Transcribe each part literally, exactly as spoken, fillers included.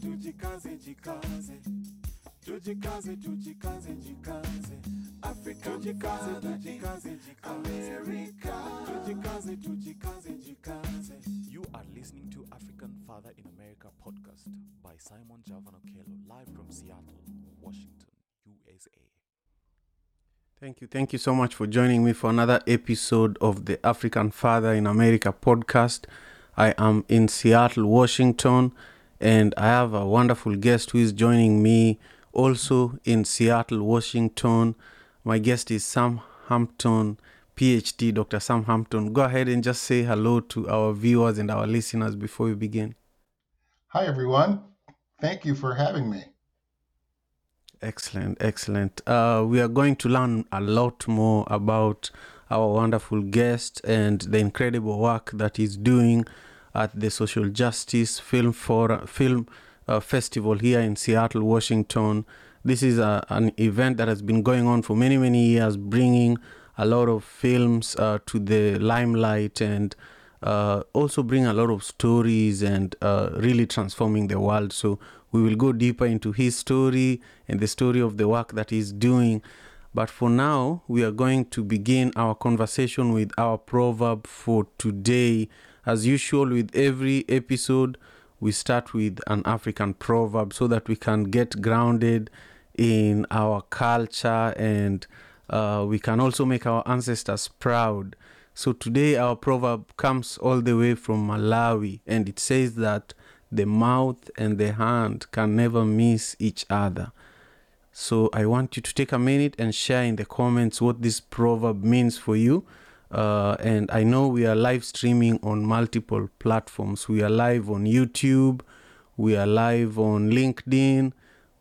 Tujikaze, jikaze. Tujikaze, tujikaze, jikaze. Africa, tujikaze, tujikaze, jikaze. America, tujikaze, tujikaze, jikaze. You are listening to African Father in America podcast by Simon Javan Okelo, live from Seattle, Washington, U S A. Thank you. Thank you so much for joining me for another episode of the African Father in America podcast. I am in Seattle, Washington, and I have a wonderful guest who is joining me also in Seattle, Washington. My guest is Sam Hampton, P H D, Doctor Sam Hampton. Go ahead and just say hello to our viewers and our listeners before we begin. Hi, everyone. Thank you for having me. Excellent, excellent. Uh, we are going to learn a lot more about our wonderful guest and the incredible work that he's doing at the Social Justice Film Forum, Film uh, Festival here in Seattle, Washington. This is a, an event that has been going on for many, many years, bringing a lot of films uh, to the limelight and uh, also bring a lot of stories and uh, really transforming the world. So we will go deeper into his story and the story of the work that he's doing. But for now, we are going to begin our conversation with our proverb for today. As usual, with every episode, we start with an African proverb so that we can get grounded in our culture and uh, we can also make our ancestors proud. So today, our proverb comes all the way from Malawi, and it says that the mouth and the hand can never miss each other. So I want you to take a minute and share in the comments what this proverb means for you. Uh, and I know we are live streaming on multiple platforms. We are live on YouTube. We are live on LinkedIn.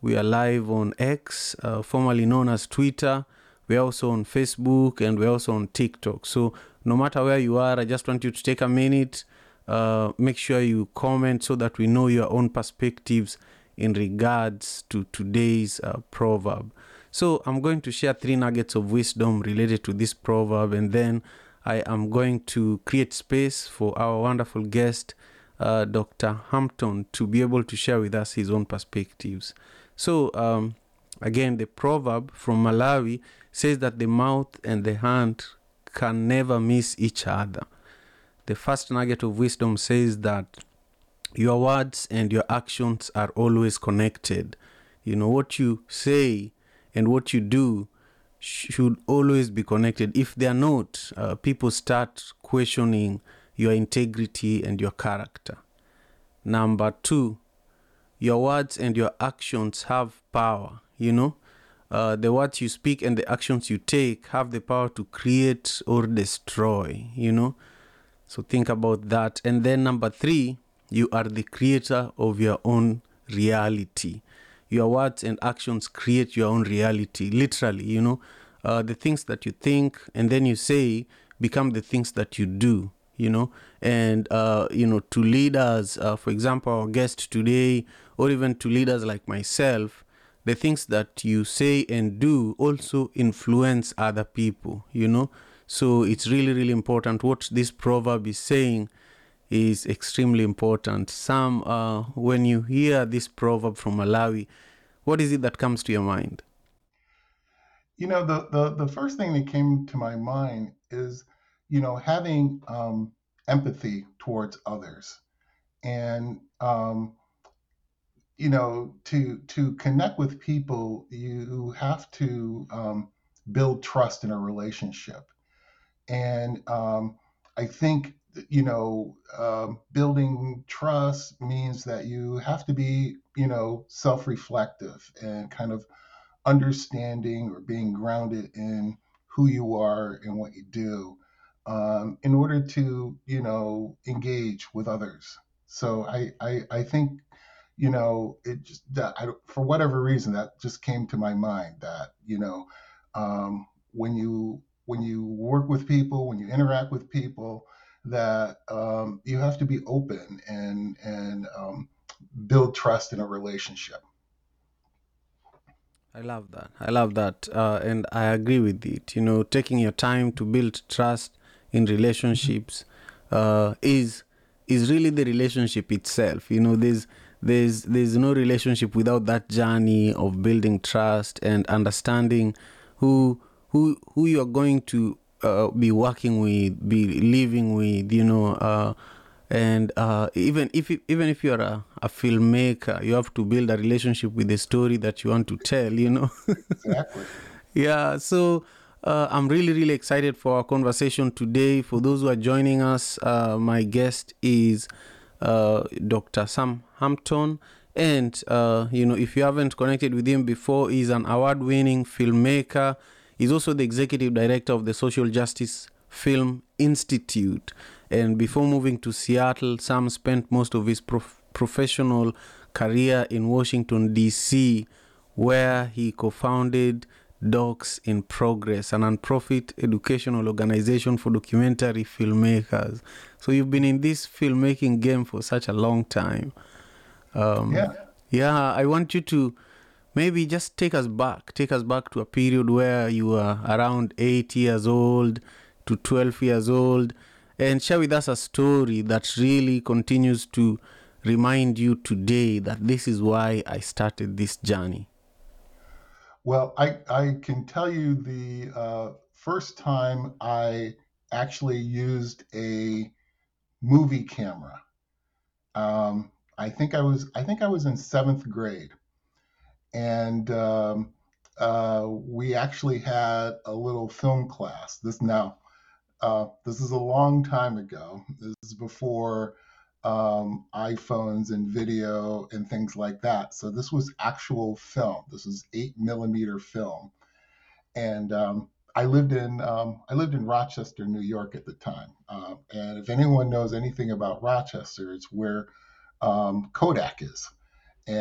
We are live on X, uh, formerly known as Twitter. We are also on Facebook, and we're also on TikTok. So no matter where you are, I just want you to take a minute. Uh, make sure you comment so that we know your own perspectives in regards to today's uh, proverb. So I'm going to share three nuggets of wisdom related to this proverb, and then I am going to create space for our wonderful guest, uh, Doctor Hampton, to be able to share with us his own perspectives. So um, again, the proverb from Malawi says that the mouth and the hand can never miss each other. The first nugget of wisdom says that your words and your actions are always connected. You know, what you say and what you do should always be connected. If they are not, uh, people start questioning your integrity and your character. Number two, your words and your actions have power. You know, uh, the words you speak and the actions you take have the power to create or destroy, you know. So think about that. And then number three, you are the creator of your own reality. Your words and actions create your own reality, literally, you know. Uh, the things that you think and then you say become the things that you do, you know. And, uh, you know, to leaders, uh, for example, our guest today, or even to leaders like myself, the things that you say and do also influence other people, you know. So it's really, really important. What this proverb is saying is extremely important. Sam, uh, when you hear this proverb from Malawi, what is it that comes to your mind? You know, the, the, the first thing that came to my mind is, you know, having um, empathy towards others. And, um, you know, to to connect with people, you have to um, build trust in a relationship. And um, I think, you know, uh, building trust means that you have to be, you know, self-reflective and kind of understanding or being grounded in who you are and what you do um, in order to, you know, engage with others. So I, I, I think, you know, it just, that I, for whatever reason, that just came to my mind that, you know, um, when you, when you work with people, when you interact with people, that um, you have to be open and and um, build trust in a relationship. I love that. I love that. Uh, and I agree with it. You know, taking your time to build trust in relationships uh, is is really the relationship itself. You know, there's there's there's no relationship without that journey of building trust and understanding who who who you're going to uh, be working with, be living with, you know. Uh, and uh, even if even if you're a, a filmmaker, you have to build a relationship with the story that you want to tell, you know. Exactly. Yeah. So. Uh, I'm really, really excited for our conversation today. For those who are joining us, uh, my guest is uh, Doctor Sam Hampton. And, uh, you know, if you haven't connected with him before, he's an award-winning filmmaker. He's also the executive director of the Social Justice Film Institute. And before moving to Seattle, Sam spent most of his prof- professional career in Washington, D C, where he co-founded Docs in Progress, a nonprofit educational organization for documentary filmmakers. So you've been in this filmmaking game for such a long time. Um, yeah. Yeah, I want you to maybe just take us back, take us back to a period where you were around eight years old to twelve years old, and share with us a story that really continues to remind you today that this is why I started this journey. Well, I, I can tell you the uh, first time I actually used a movie camera. Um, I think I was I think I was in seventh grade, and um, uh, we actually had a little film class. This now uh, this is a long time ago. This is before Um, iPhones and video and things like that. So this was actual film. This was eight millimeter film, and um, I lived in um, I lived in Rochester, New York at the time. Um, and if anyone knows anything about Rochester, it's where um, Kodak is.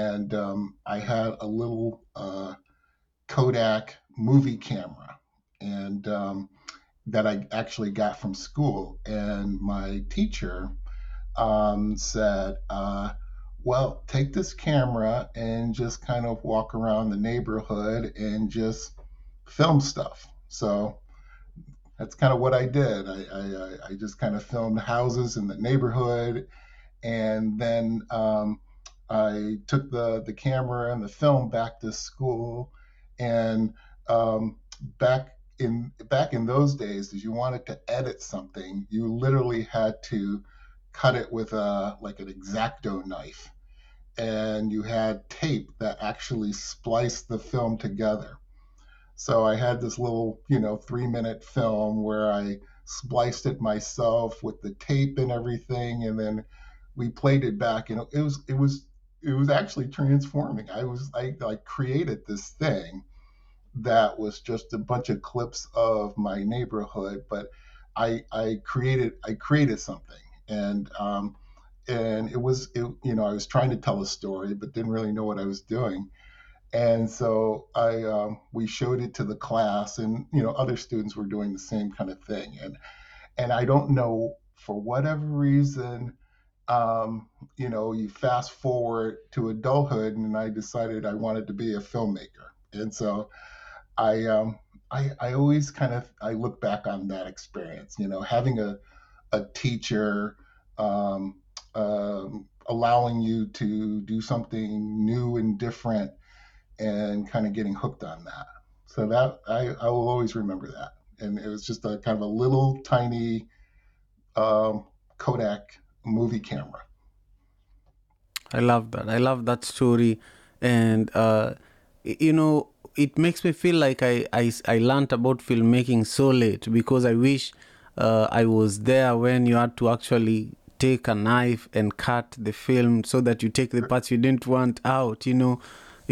And um, I had a little uh, Kodak movie camera, and um, that I actually got from school. And my teacher Um, said, uh, well, take this camera and just kind of walk around the neighborhood and just film stuff. So that's kind of what I did. I, I, I just kind of filmed houses in the neighborhood. And then um, I took the, the camera and the film back to school. And um, back in back in those days, if you wanted to edit something, you literally had to cut it with a like an X-Acto knife, and you had tape that actually spliced the film together. So I had this little, you know, three minute film where I spliced it myself with the tape and everything, and then we played it back. And it was it was it was actually transforming. I was I, I created this thing that was just a bunch of clips of my neighborhood, but I I created I created something. And um, and it was, it, you know, I was trying to tell a story, but didn't really know what I was doing. And so I um, we showed it to the class, and, you know, other students were doing the same kind of thing. And and I don't know, for whatever reason, um, you know, you fast forward to adulthood, and I decided I wanted to be a filmmaker. And so I um, I, I always kind of, I look back on that experience, you know, having a a teacher um, um, allowing you to do something new and different, and kind of getting hooked on that. So that I, I will always remember that. And it was just a kind of a little tiny um, Kodak movie camera. I love that. I love that story. And, uh, you know, it makes me feel like I, I, I learned about filmmaking so late, because I wish Uh, I was there when you had to actually take a knife and cut the film so that you take the parts you didn't want out, you know.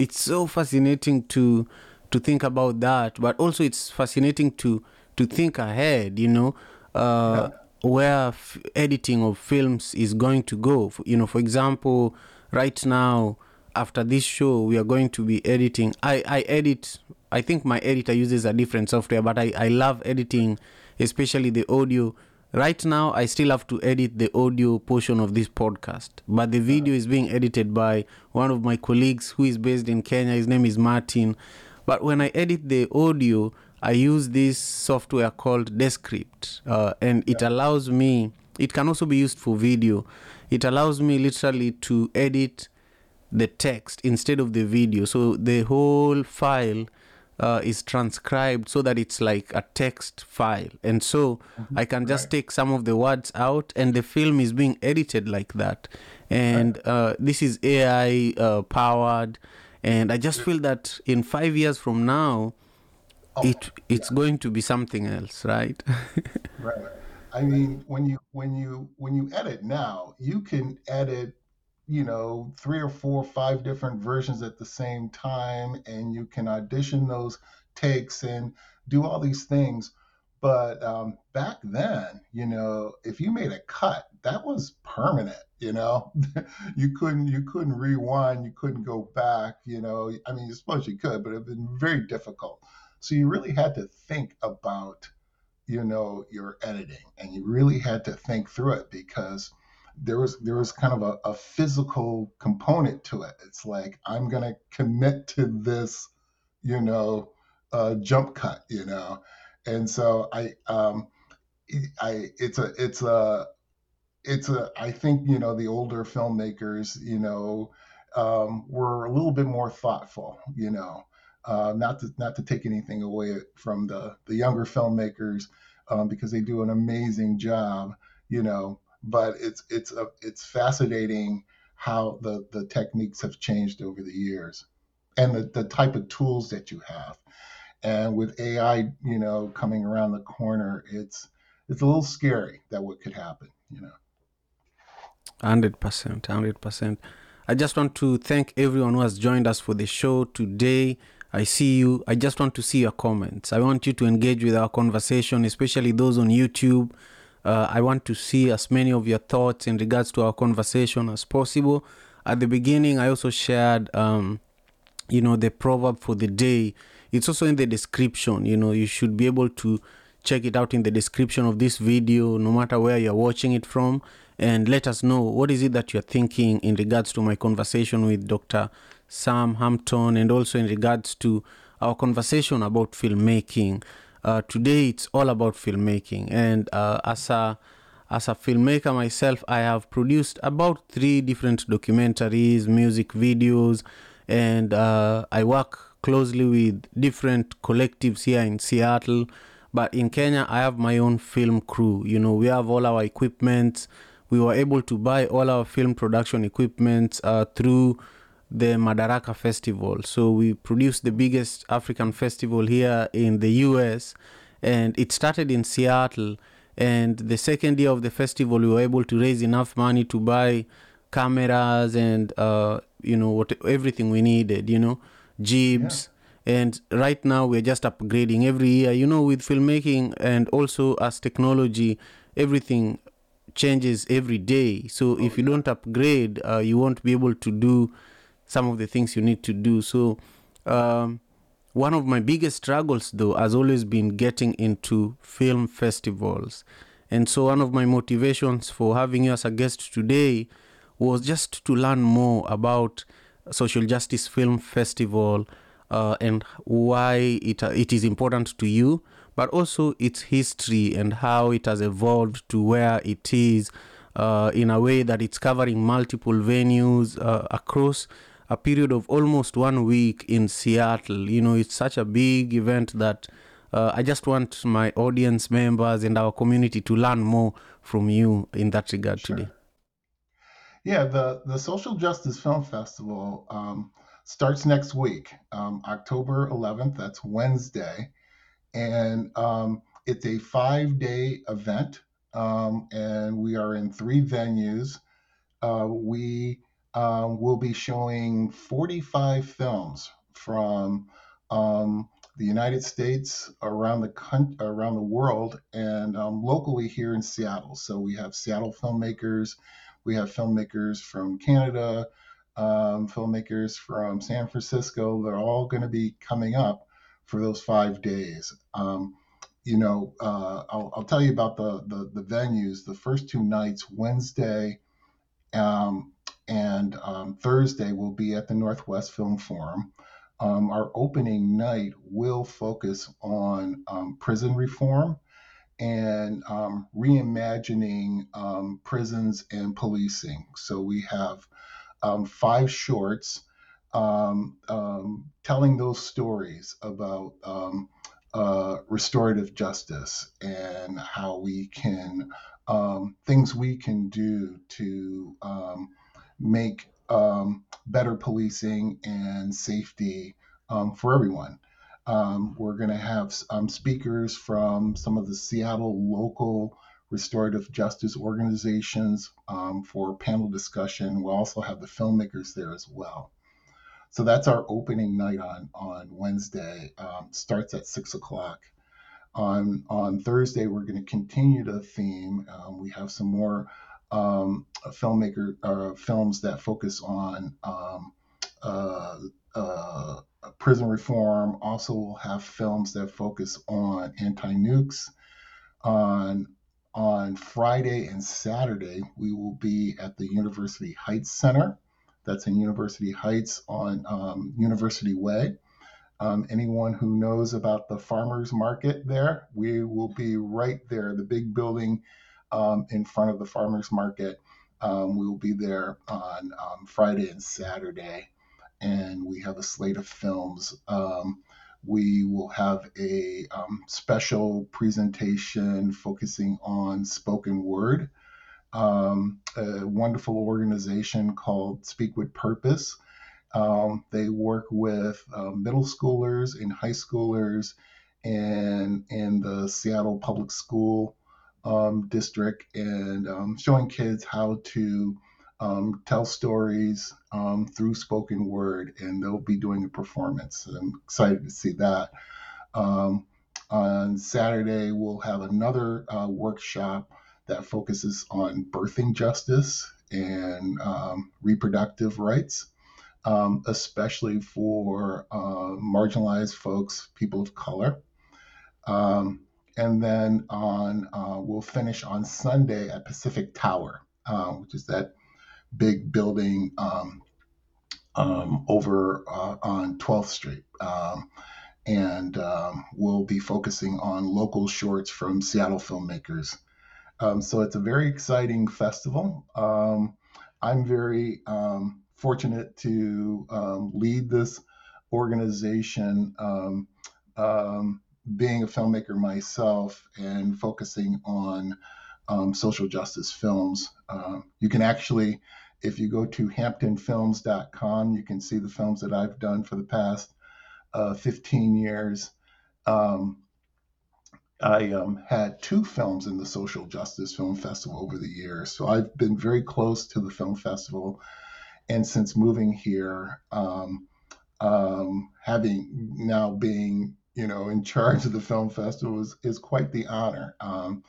It's so fascinating to to think about that, but also it's fascinating to, to think ahead, you know, uh, yeah. where f- editing of films is going to go. You know, for example, right now, after this show, we are going to be editing. I, I edit, I think my editor uses a different software, but I, I love editing, especially the audio. Right now, I still have to edit the audio portion of this podcast, but the video is being edited by one of my colleagues who is based in Kenya. His name is Martin. But when I edit the audio, I use this software called Descript, uh, and it allows me, it can also be used for video. It allows me literally to edit the text instead of the video. So the whole file uh, is transcribed so that it's like a text file. And so mm-hmm. I can just right. take some of the words out, and the film is being edited like that. And right. uh, this is A I uh, powered. And I just feel that in five years from now, oh, it it's yeah. going to be something else, right? Right. I mean, when you when you when you edit now, you can edit, you know, three or four, five different versions at the same time, and you can audition those takes and do all these things. But um, back then, you know, if you made a cut, that was permanent. You know, you couldn't you couldn't rewind, you couldn't go back. You know, I mean, I suppose you could, but it'd been very difficult. So you really had to think about, you know, your editing, and you really had to think through it, because there was there was kind of a, a physical component to it. It's like, I'm going to commit to this, you know, uh, jump cut, you know. And so I um, I it's a it's a it's a I think, you know, the older filmmakers, you know, um, were a little bit more thoughtful, you know. Uh, not to not to take anything away from the, the younger filmmakers, um, because they do an amazing job, you know. But it's it's a, it's fascinating how the, the techniques have changed over the years, and the, the type of tools that you have. And with A I, you know, coming around the corner, it's it's a little scary that what could happen, you know. Hundred percent, hundred percent. I just want to thank everyone who has joined us for the show today. I see you. I just want to see your comments. I want you to engage with our conversation, especially those on YouTube. Uh, I want to see as many of your thoughts in regards to our conversation as possible. At the beginning, I also shared, um, you know, the proverb for the day. It's also in the description. You know, you should be able to check it out in the description of this video, no matter where you're watching it from. And let us know, what is it that you're thinking in regards to my conversation with Doctor Sam Hampton, and also in regards to our conversation about filmmaking. Uh, today, it's all about filmmaking. And uh, as a as a filmmaker myself, I have produced about three different documentaries, music videos, and uh, I work closely with different collectives here in Seattle. But in Kenya, I have my own film crew. You know, we have all our equipment. We were able to buy all our film production equipment uh, through the Madaraka Festival. So we produced the biggest African festival here in the U S, and it started in Seattle. And the second year of the festival, we were able to raise enough money to buy cameras and, uh, you know, what, everything we needed, you know, jibs. Yeah. And right now, we're just upgrading every year. You know, with filmmaking and also as technology, everything changes every day. So if you don't upgrade, uh, you won't be able to do some of the things you need to do. So um, one of my biggest struggles, though, has always been getting into film festivals. And so one of my motivations for having you as a guest today was just to learn more about Social Justice Film Festival. Uh, and why it uh, it is important to you, but also its history and how it has evolved to where it is uh, in a way that it's covering multiple venues uh, across a period of almost one week in Seattle. You know, it's such a big event that uh, I just want my audience members and our community to learn more from you in that regard sure. today. Yeah, the, the Social Justice Film Festival um, starts next week, um, October eleventh, that's Wednesday. And um, it's a five-day event, um, and we are in three venues. Uh, we uh, will be showing forty-five films from um, the United States, around the con- around the world, and um, locally here in Seattle. So we have Seattle filmmakers, we have filmmakers from Canada, Um, filmmakers from San Francisco. They're all going to be coming up for those five days. Um, you know, uh, I'll, I'll tell you about the, the the venues. The first two nights, Wednesday um, and um, Thursday, will be at the Northwest Film Forum. Um, our opening night will focus on um, prison reform and um, reimagining um, prisons and policing. So we have um, five shorts um, um, telling those stories about um, uh, restorative justice and how we can, um, things we can do to um, make um, better policing and safety um, for everyone. Um, we're going to have um, speakers from some of the Seattle local restorative justice organizations um, for panel discussion. We'll also have the filmmakers there as well. So that's our opening night on, on Wednesday, um, starts at six o'clock. On, on Thursday, we're going to continue the theme. Um, we have some more um, filmmaker uh, films that focus on um, uh, uh, prison reform. Also, we'll have films that focus on anti-nukes. On, on Friday and Saturday, we will be at the University Heights Center. That's in University Heights on um, University Way. Um, anyone who knows about the farmers market there, we will be right there, the big building um, in front of the farmers market. Um, we will be there on um, Friday and Saturday. And we have a slate of films. Um, we will have a um, special presentation focusing on spoken word. Um, a wonderful organization called Speak With Purpose. Um, they work with uh, middle schoolers and high schoolers and in the Seattle Public School um, District, and um, showing kids how to Um, tell stories um, through spoken word, and they'll be doing a performance. I'm excited to see that. Um, on Saturday, we'll have another uh, workshop that focuses on birthing justice and um, reproductive rights, um, especially for uh, marginalized folks, people of color. Um, and then on uh, we'll finish on Sunday at Pacific Tower, uh, which is that big building um, um, over uh, on twelfth street. Um, and um, we'll be focusing on local shorts from Seattle filmmakers. Um, so it's a very exciting festival. Um, I'm very um, fortunate to um, lead this organization, um, um, being a filmmaker myself and focusing on um, social justice films. Um, you can actually, if you go to Hampton Films dot com, you can see the films that I've done for the past uh, fifteen years. Um, I um, had two films in the Social Justice Film Festival over the years, so I've been very close to the film festival. And since moving here, um, um, having now being, you know, in charge of the film festival is, is quite the honor. Um,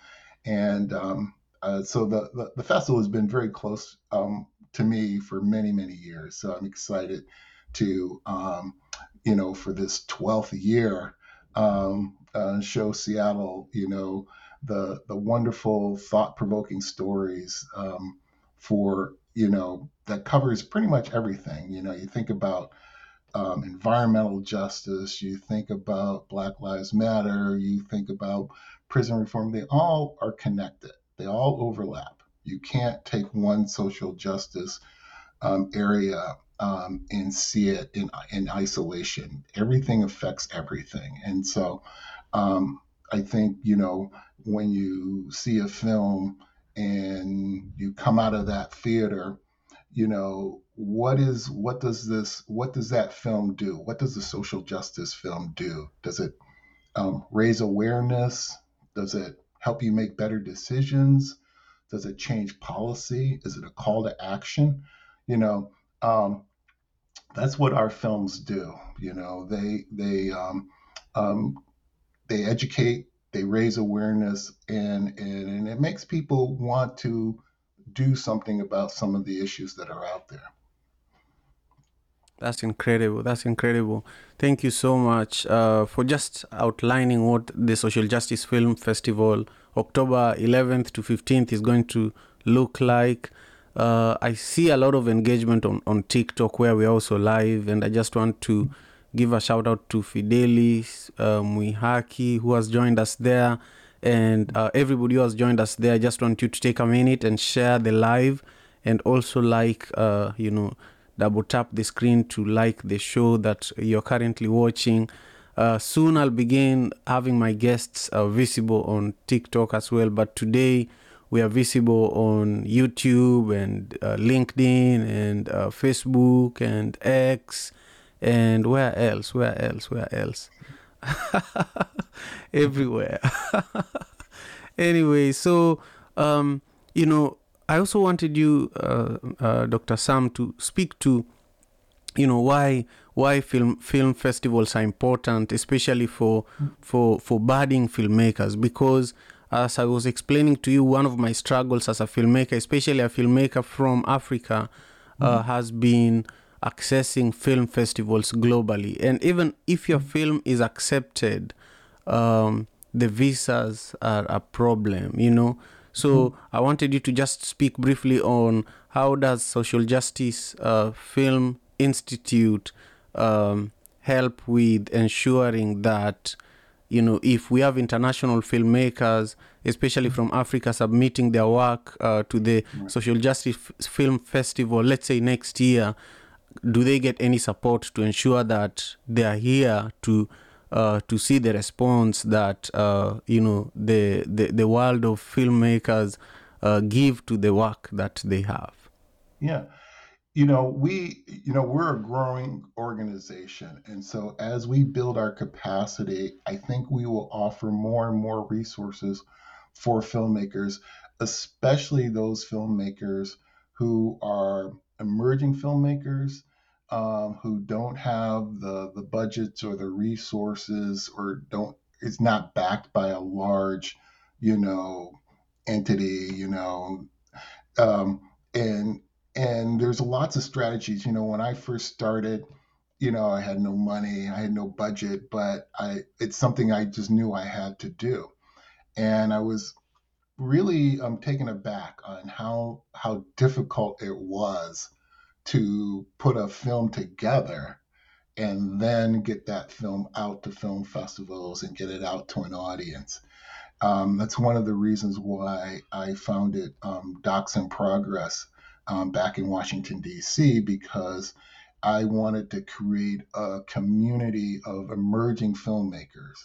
and um, Uh, so the, the, the festival has been very close um, to me for many, many years. So I'm excited to, um, you know, for this twelfth year, um, uh, show Seattle, you know, the the wonderful, thought-provoking stories um, for, you know, that covers pretty much everything. You know, you think about um, environmental justice, you think about Black Lives Matter, you think about prison reform. They all are connected. They all overlap. You can't take one social justice um, area um, and see it in in isolation. Everything affects everything. And so um, I think, you know, when you see a film and you come out of that theater, you know, what is, what does this, what does that film do? What does the social justice film do? Does it um, raise awareness? Does it help you make better decisions? Does it change policy? Is it a call to action? You know, um, that's what our films do. You know, they they um, um, they educate, they raise awareness, and, and and it makes people want to do something about some of the issues that are out there. That's incredible. That's incredible. Thank you so much uh, for just outlining what the Social Justice Film Festival, October eleventh to fifteenth, is going to look like. Uh, I see a lot of engagement on, on TikTok, where we're also live. And I just want to give a shout out to Fidelis uh, Muihaki, who has joined us there. And uh, everybody who has joined us there, I just want you to take a minute and share the live, and also like, uh, you know, double tap the screen to like the show that you're currently watching. Uh, soon I'll begin having my guests uh, visible on TikTok as well, but today we are visible on YouTube and uh, LinkedIn and uh, Facebook and X and where else, where else, where else? Everywhere. Anyway, so, um, you know, I also wanted you, uh, uh, Doctor Sam, to speak to, you know, why why film film festivals are important, especially for for for budding filmmakers. Because as I was explaining to you, one of my struggles as a filmmaker, especially a filmmaker from Africa, uh, mm. has been accessing film festivals globally. And even if your film is accepted, um, the visas are a problem, you know. So mm. I wanted you to just speak briefly on how does Social Justice uh, Film Institute um, help with ensuring that, you know, if we have international filmmakers, especially from Africa, submitting their work uh, to the Social Justice F- Film Festival, let's say next year, do they get any support to ensure that they are here to Uh, to see the response that uh, you know the, the the world of filmmakers uh, give to the work that they have? Yeah, you know we you know we're a growing organization, and so as we build our capacity, I think we will offer more and more resources for filmmakers, especially those filmmakers who are emerging filmmakers. Um, who don't have the, the budgets or the resources, or don't, it's not backed by a large, you know, entity, you know, um, and, and there's lots of strategies. You know, when I first started, you know, I had no money, I had no budget, but I, it's something I just knew I had to do. And I was really um, taken aback on how, how difficult it was to put a film together and then get that film out to film festivals and get it out to an audience. Um, that's one of the reasons why I founded um, Docs in Progress um, back in Washington, D C, because I wanted to create a community of emerging filmmakers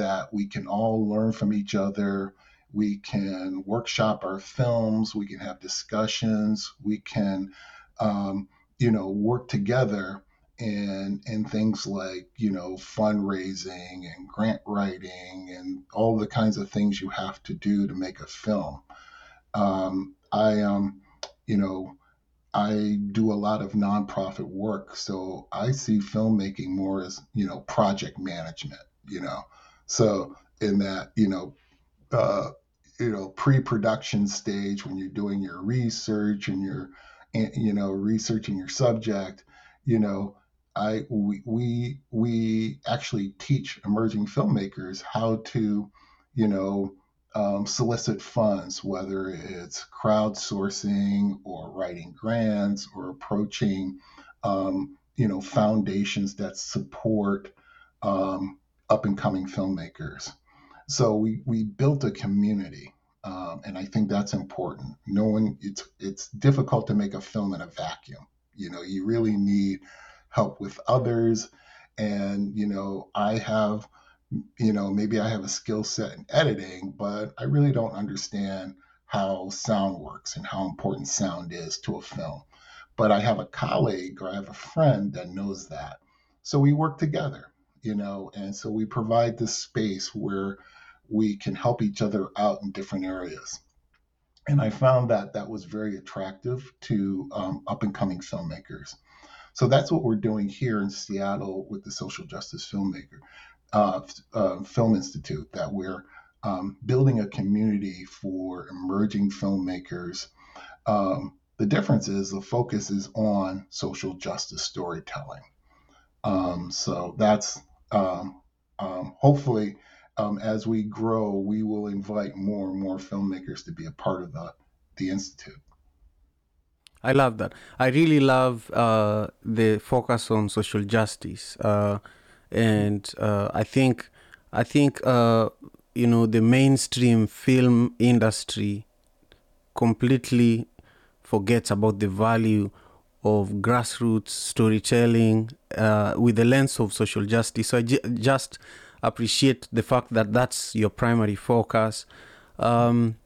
that we can all learn from each other. We can workshop our films, we can have discussions, we can Um, you know, work together and and things like, you know, fundraising and grant writing and all the kinds of things you have to do to make a film. Um, I, um, you know, I do a lot of nonprofit work, so I see filmmaking more as, you know, project management, you know, so in that, you know, uh, you know, pre-production stage when you're doing your research and your you know, researching your subject, you know, I, we, we, we actually teach emerging filmmakers how to, you know, um, solicit funds, whether it's crowdsourcing or writing grants or approaching, um, you know, foundations that support um, up and coming filmmakers. So we, we built a community. Um, and I think that's important. Knowing it's it's difficult to make a film in a vacuum. You know, you really need help with others. And, you know, I have, you know, maybe I have a skill set in editing, but I really don't understand how sound works and how important sound is to a film. But I have a colleague or I have a friend that knows that. So we work together, you know, and so we provide this space where we can help each other out in different areas. And I found that that was very attractive to um, up and coming filmmakers. So that's what we're doing here in Seattle with the Social Justice Filmmaker uh, uh, Film Institute, that we're um, building a community for emerging filmmakers. Um, the difference is the focus is on social justice storytelling. Um, so that's um, um, hopefully, Um, as we grow, we will invite more and more filmmakers to be a part of the, the Institute. I love that. I really love uh, the focus on social justice. Uh, and uh, I think, I think uh, you know, the mainstream film industry completely forgets about the value of grassroots storytelling uh, with the lens of social justice. So I j- just appreciate the fact that that's your primary focus. Um,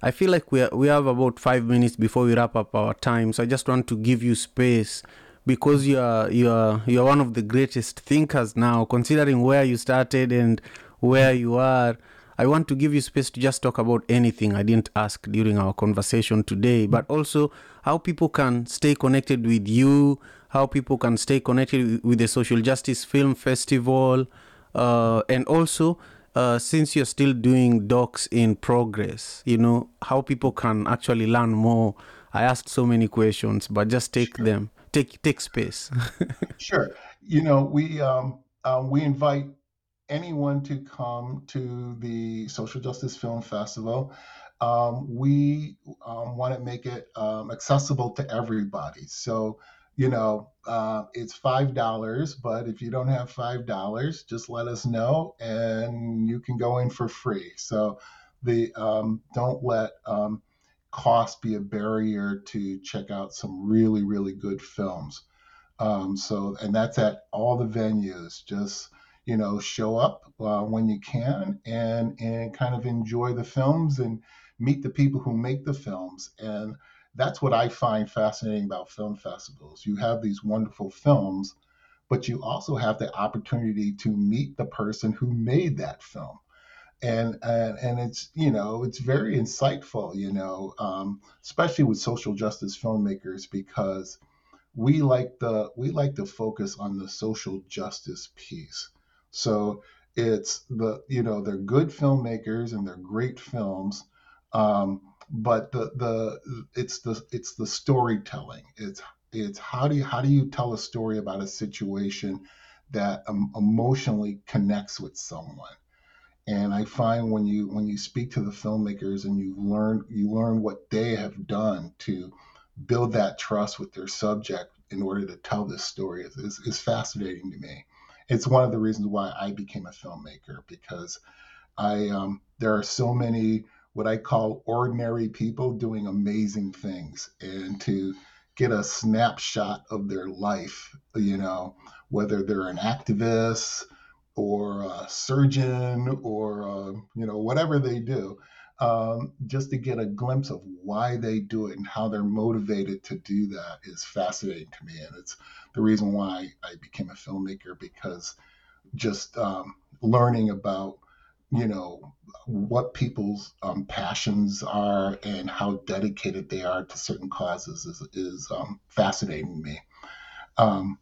I feel like we are, we have about five minutes before we wrap up our time. So I just want to give you space because you are you are you are one of the greatest thinkers now, considering where you started and where you are. I want to give you space to just talk about anything I didn't ask during our conversation today, but also how people can stay connected with you, how people can stay connected with the Social Justice Film Festival, uh, and also, uh, since you're still doing Docs in Progress, you know, how people can actually learn more. I asked so many questions, but just take sure. them, take take space. Sure. You know, we um, uh, we invite anyone to come to the Social Justice Film Festival. Um, we um, want to make it um, accessible to everybody. So, you know, uh, it's five dollars, but if you don't have five dollars, just let us know and you can go in for free. So the um, don't let um, cost be a barrier to check out some really, really good films. Um, so, and that's at all the venues. Just, you know, show up uh, when you can and and kind of enjoy the films and meet the people who make the films. And that's what I find fascinating about film festivals. You have these wonderful films, but you also have the opportunity to meet the person who made that film. And and, and it's, you know, it's very insightful, you know, um, especially with social justice filmmakers, because we like the we like to focus on the social justice piece. So it's the, you know, they're good filmmakers and they're great films, um, but the the it's the it's the storytelling. It's it's how do you how do you tell a story about a situation that um, emotionally connects with someone? And I find when you when you speak to the filmmakers and you learn you learn what they have done to build that trust with their subject in order to tell this story is is, is fascinating to me. It's one of the reasons why I became a filmmaker, because I um, there are so many what I call ordinary people doing amazing things, and to get a snapshot of their life, you know, whether they're an activist or a surgeon or, uh, you know, whatever they do, um, just to get a glimpse of why they do it and how they're motivated to do that is fascinating to me. And it's the reason why I became a filmmaker, because just um, learning about, you know, what people's um, passions are and how dedicated they are to certain causes is, is um, fascinating to me. Um,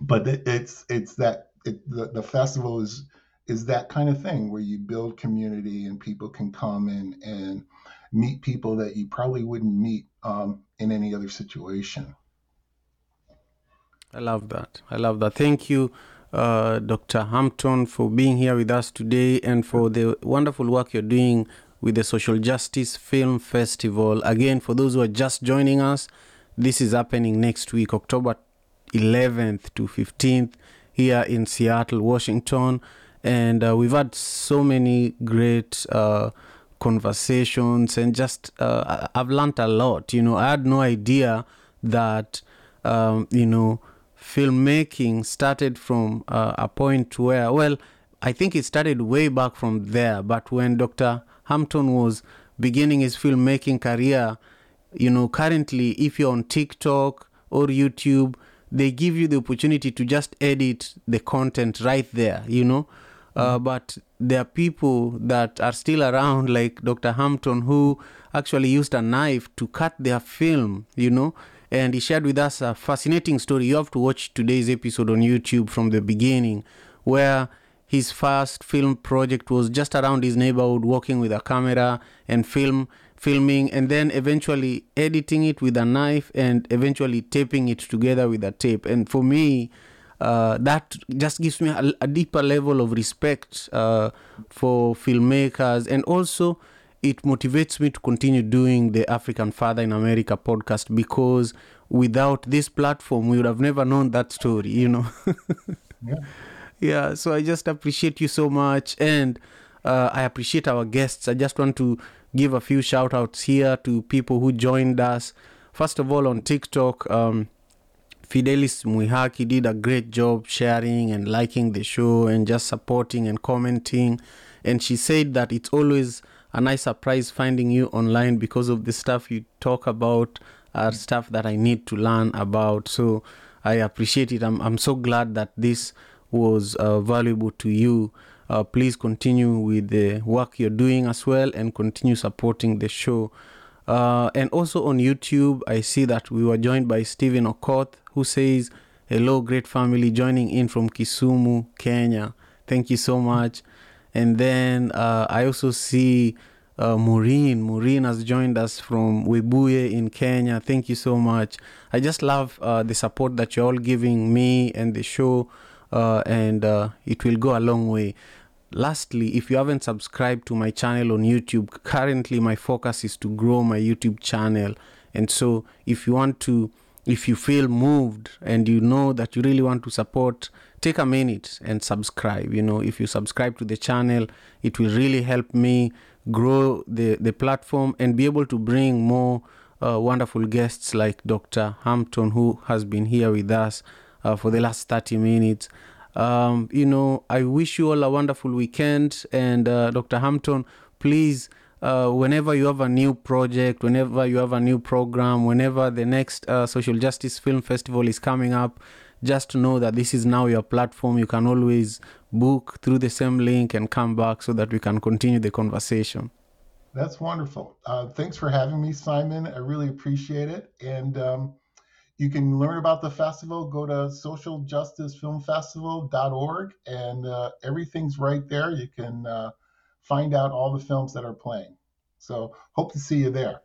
but it, it's it's that it, the, the festival is is that kind of thing where you build community and people can come in and meet people that you probably wouldn't meet um, in any other situation. I love that. I love that. Thank you, uh, Doctor Hampton, for being here with us today and for the wonderful work you're doing with the Social Justice Film Festival. Again, for those who are just joining us, this is happening next week, October eleventh to fifteenth, here in Seattle, Washington. And uh, we've had so many great uh, conversations and just uh, I've learned a lot. You know, I had no idea that, um, you know, filmmaking started from uh, a point where, well, I think it started way back from there. But when Doctor Hampton was beginning his filmmaking career, you know, currently, if you're on TikTok or YouTube, they give you the opportunity to just edit the content right there, you know. Uh, but there are people that are still around, like Doctor Hampton, who actually used a knife to cut their film, you know. And he shared with us a fascinating story. You have to watch today's episode on YouTube from the beginning, where his first film project was just around his neighborhood, walking with a camera and film filming, and then eventually editing it with a knife and eventually taping it together with a tape. And for me, uh, that just gives me a, a deeper level of respect uh, for filmmakers, and also it motivates me to continue doing the African Father in America podcast, because without this platform, we would have never known that story, you know. yeah. yeah, so I just appreciate you so much. And uh, I appreciate our guests. I just want to give a few shout outs here to people who joined us First of all, on TikTok, um, Fidelis Muihaki did a great job sharing and liking the show and just supporting and commenting. And she said that it's always a nice surprise finding you online because of the stuff you talk about are stuff that I need to learn about. So I appreciate it. I'm I'm so glad that this was uh, valuable to you. Uh, please continue with the work you're doing as well and continue supporting the show. Uh, and also on YouTube, I see that we were joined by Stephen Okoth, who says, hello, great family, joining in from Kisumu, Kenya. Thank you so much. And then uh, I also see uh, Maureen. Maureen has joined us from Webuye in Kenya. Thank you so much. I just love uh, the support that you're all giving me and the show, uh, and uh, it will go a long way. Lastly, if you haven't subscribed to my channel on YouTube, currently my focus is to grow my YouTube channel. And so if you want to, if you feel moved and you know that you really want to support, take a minute and subscribe. You know, if you subscribe to the channel, it will really help me grow the, the platform and be able to bring more uh, wonderful guests like Doctor Hampton, who has been here with us uh, for the last thirty minutes. Um, you know, I wish you all a wonderful weekend. And uh, Doctor Hampton, please, uh, whenever you have a new project, whenever you have a new program, whenever the next uh, Social Justice Film Festival is coming up, just know that this is now your platform. You can always book through the same link and come back so that we can continue the conversation. That's wonderful. Uh, thanks for having me, Simon. I really appreciate it. And um you can learn about the festival. Go to social justice film festival dot org, and uh, everything's right there. You can uh, find out all the films that are playing. So hope to see you there.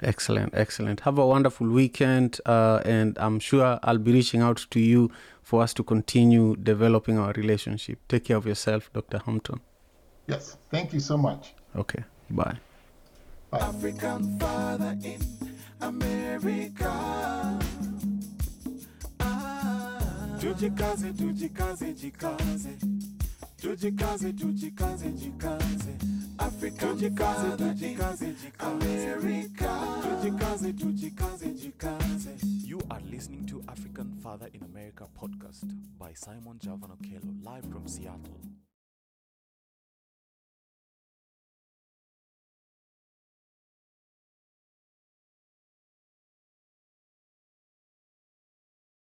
Excellent, excellent. Have a wonderful weekend, uh, and I'm sure I'll be reaching out to you for us to continue developing our relationship. Take care of yourself, Doctor Hampton. Yes, thank you so much. Okay, bye. Bye. African father in America. Tujikaze, tujikaze, jikaze. Tujikaze, tujikaze, jikaze. Africa, tujikaze, tujikaze, jikaze. America, tujikaze, tujikaze, jikaze. You are listening to African Father in America podcast by Simon Javan Okelo, live from Seattle.